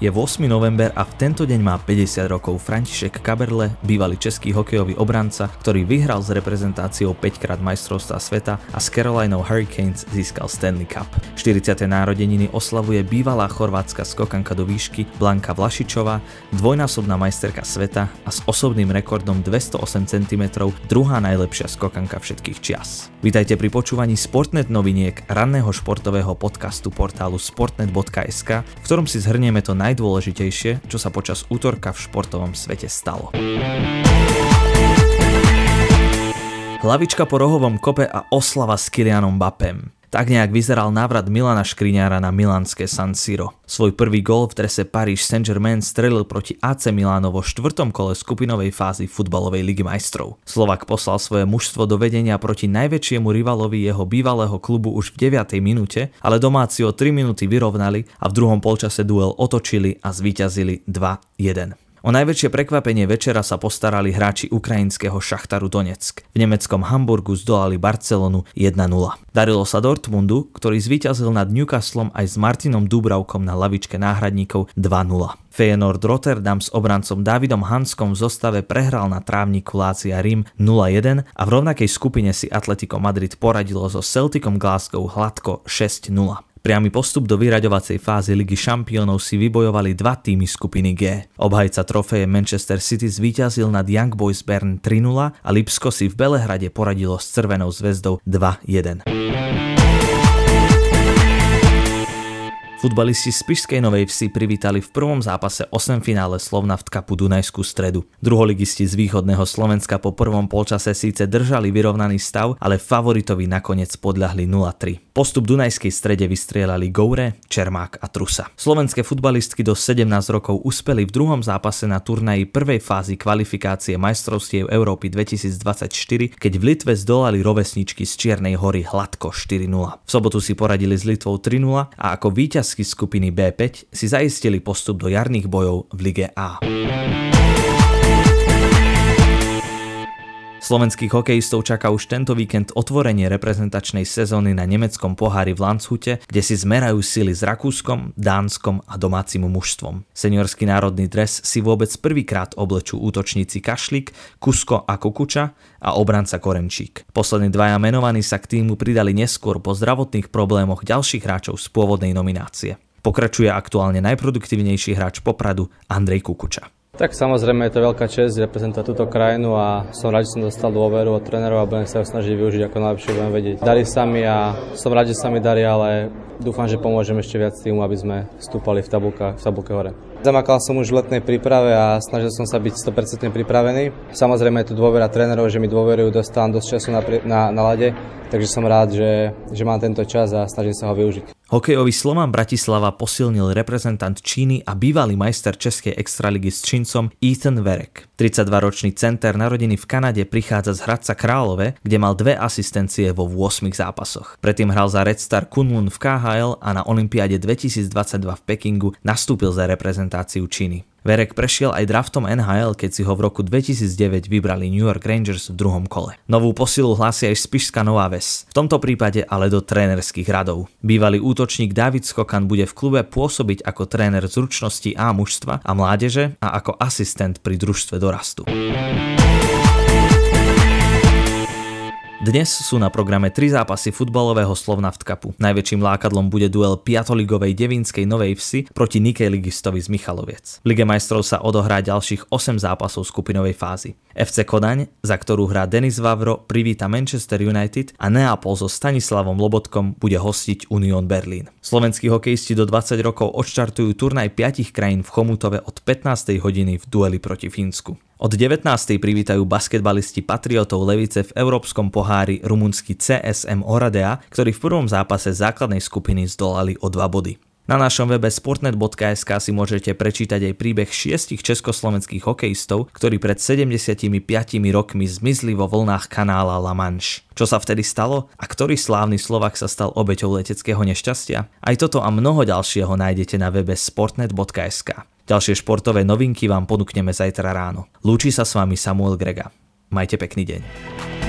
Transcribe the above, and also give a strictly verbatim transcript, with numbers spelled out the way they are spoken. Je ôsmeho november a v tento deň má päťdesiat rokov František Kaberle, bývalý český hokejový obranca, ktorý vyhral s reprezentáciou päťkrát majstrovstva sveta a s Carolinou Hurricanes získal Stanley Cup. štyridsiate narodeniny oslavuje bývalá chorvátska skokanka do výšky Blanka Vlašičová, dvojnásobná majsterka sveta a s osobným rekordom dvestoosem centimetrov druhá najlepšia skokanka všetkých čias. Vitajte pri počúvaní Sportnet noviniek, ranného športového podcastu portálu sportnet bodka es ká, v ktorom si zhrnieme to najdôležitejšie, čo sa počas útorka v športovom svete stalo. Hlavička po rohovom kope a oslava s Kylianom Mbappém. Tak nejak vyzeral návrat Milana Škriniara na milánske San Siro. Svoj prvý gól v drese Paris Saint-Germain strelil proti á cé Milánu vo štvrtom kole skupinovej fázy futbalovej ligy majstrov. Slovák poslal svoje mužstvo do vedenia proti najväčšiemu rivalovi jeho bývalého klubu už v deviatej minúte, ale domáci o tri minúty vyrovnali a v druhom polčase duel otočili a zvíťazili dva jeden. O najväčšie prekvapenie večera sa postarali hráči ukrajinského Šachtaru Donetsk. V nemeckom Hamburgu zdolali Barcelonu jedna nula. Darilo sa Dortmundu, ktorý zvíťazil nad Newcastlom aj s Martinom Dubravkom na lavičke náhradníkov dva nula. Feyenoord Rotterdam s obrancom Dávidom Hanskom v zostave prehral na trávniku Lazia Rím nula jeden a v rovnakej skupine si Atlético Madrid poradilo so Celticom Glasgow hladko šesť nula. Priamy postup do vyraďovacej fázy Ligy šampiónov si vybojovali dva týmy skupiny G. Obhajca trofeje Manchester City zvíťazil nad Young Boys Bern tri nula a Lipsko si v Belehrade poradilo s Crvenou zvezdou dva jeden. Futbalisti z Spišskej Novej Vsi privítali v prvom zápase osemfinále Slovnaft Cupu Dunajskú Stredu. Druholigisti z východného Slovenska po prvom polčase síce držali vyrovnaný stav, ale favoritovi nakoniec podľahli nula tri. Postup Dunajskej Strede vystrieľali Gouré, Čermák a Trusa. Slovenské futbalistky do sedemnásť rokov uspeli v druhom zápase na turnaji prvej fázy kvalifikácie majstrovstiev Európy dvetisícdvadsaťštyri, keď v Litve zdolali rovesničky z Čiernej Hory hladko štyri nula. V sobotu si poradili s Litvou tri nula a ako víťaz skupiny bé päť si zaistili postup do jarných bojov v Lige A. Slovenských hokejistov čaká už tento víkend otvorenie reprezentačnej sezóny na nemeckom pohári v Lanshute, kde si zmerajú sily s Rakúskom, Dánskom a domácim mužstvom. Seniorský národný dres si vôbec prvýkrát oblečú útočníci Kašlik, Kusko a Kukuča a obranca Korenčík. Poslední dvaja menovaní sa k týmu pridali neskôr po zdravotných problémoch ďalších hráčov z pôvodnej nominácie. Pokračuje aktuálne najproduktívnejší hráč Popradu Andrej Kukuča. Tak samozrejme je to veľká česť reprezentovať túto krajinu a som rád, že som dostal dôveru od trénerov a budem sa ho snažiť využiť ako najlepšie budem vedieť. Darí sa mi a som rád, že sa mi darí, ale dúfam, že pomôžem ešte viac týmu, aby sme vstúpali v tabulke, v tabulke hore. Zamakal som už v letnej príprave a snažil som sa byť sto percent pripravený. Samozrejme je tu dôvera trénerov, že mi dôverujú, dostávam dosť času na, na, na lade, takže som rád, že, že mám tento čas a snažím sa ho využiť. Hokejový Slovan Bratislava posilnil reprezentant Číny a bývalý majster českej extraligy s Číncom Ethan Werek. tridsaťdvaročný center narodený v Kanade prichádza z Hradca Králové, kde mal dve asistencie vo ôsmich zápasoch. Predtým hral za Red Star Kunlun v ká há el a na Olympiáde dvetisícdvadsaťdva v Pekingu nastúpil za reprezentáciu Číny. Werek prešiel aj draftom en há el, keď si ho v roku dvetisícdeväť vybrali New York Rangers v druhom kole. Novú posilu hlási aj Spišská Nová Ves, v tomto prípade ale do trénerských radov. Bývalý útočník David Skokan bude v klube pôsobiť ako tréner zručnosti A mužstva a mládeže a ako asistent pri družstve dorastu. Dnes sú na programe tri zápasy futbalového Slovnaft Cupu. Najväčším lákadlom bude duel piatoligovej Devínskej Novej Vsi proti Nikej Ligistovi z Michaloviec. V Lige majstrov sa odohrá ďalších osem zápasov skupinovej fázy. ef cé Kodaň, za ktorú hrá Denis Vavro, privíta Manchester United a Neapol so Stanislavom Lobotkom bude hostiť Unión Berlín. Slovenskí hokejisti do dvadsať rokov odštartujú turnaj piatich krajín v Chomutove od pätnástej hodiny v dueli proti Fínsku. Od devätnástej privítajú basketbalisti Patriotov Levice v Európskom pohári rumunský cé es em Oradea, ktorí v prvom zápase základnej skupiny zdolali o dva body. Na našom webe sportnet bodka es ká si môžete prečítať aj príbeh šiestich československých hokejistov, ktorí pred sedemdesiatimi piatimi rokmi zmizli vo vlnách kanála La Manche. Čo sa vtedy stalo a ktorý slávny Slovák sa stal obeťou leteckého nešťastia? Aj toto a mnoho ďalšieho nájdete na webe sportnet bodka es ká. Ďalšie športové novinky vám ponúkneme zajtra ráno. Lúči sa s vami Samuel Grega. Majte pekný deň.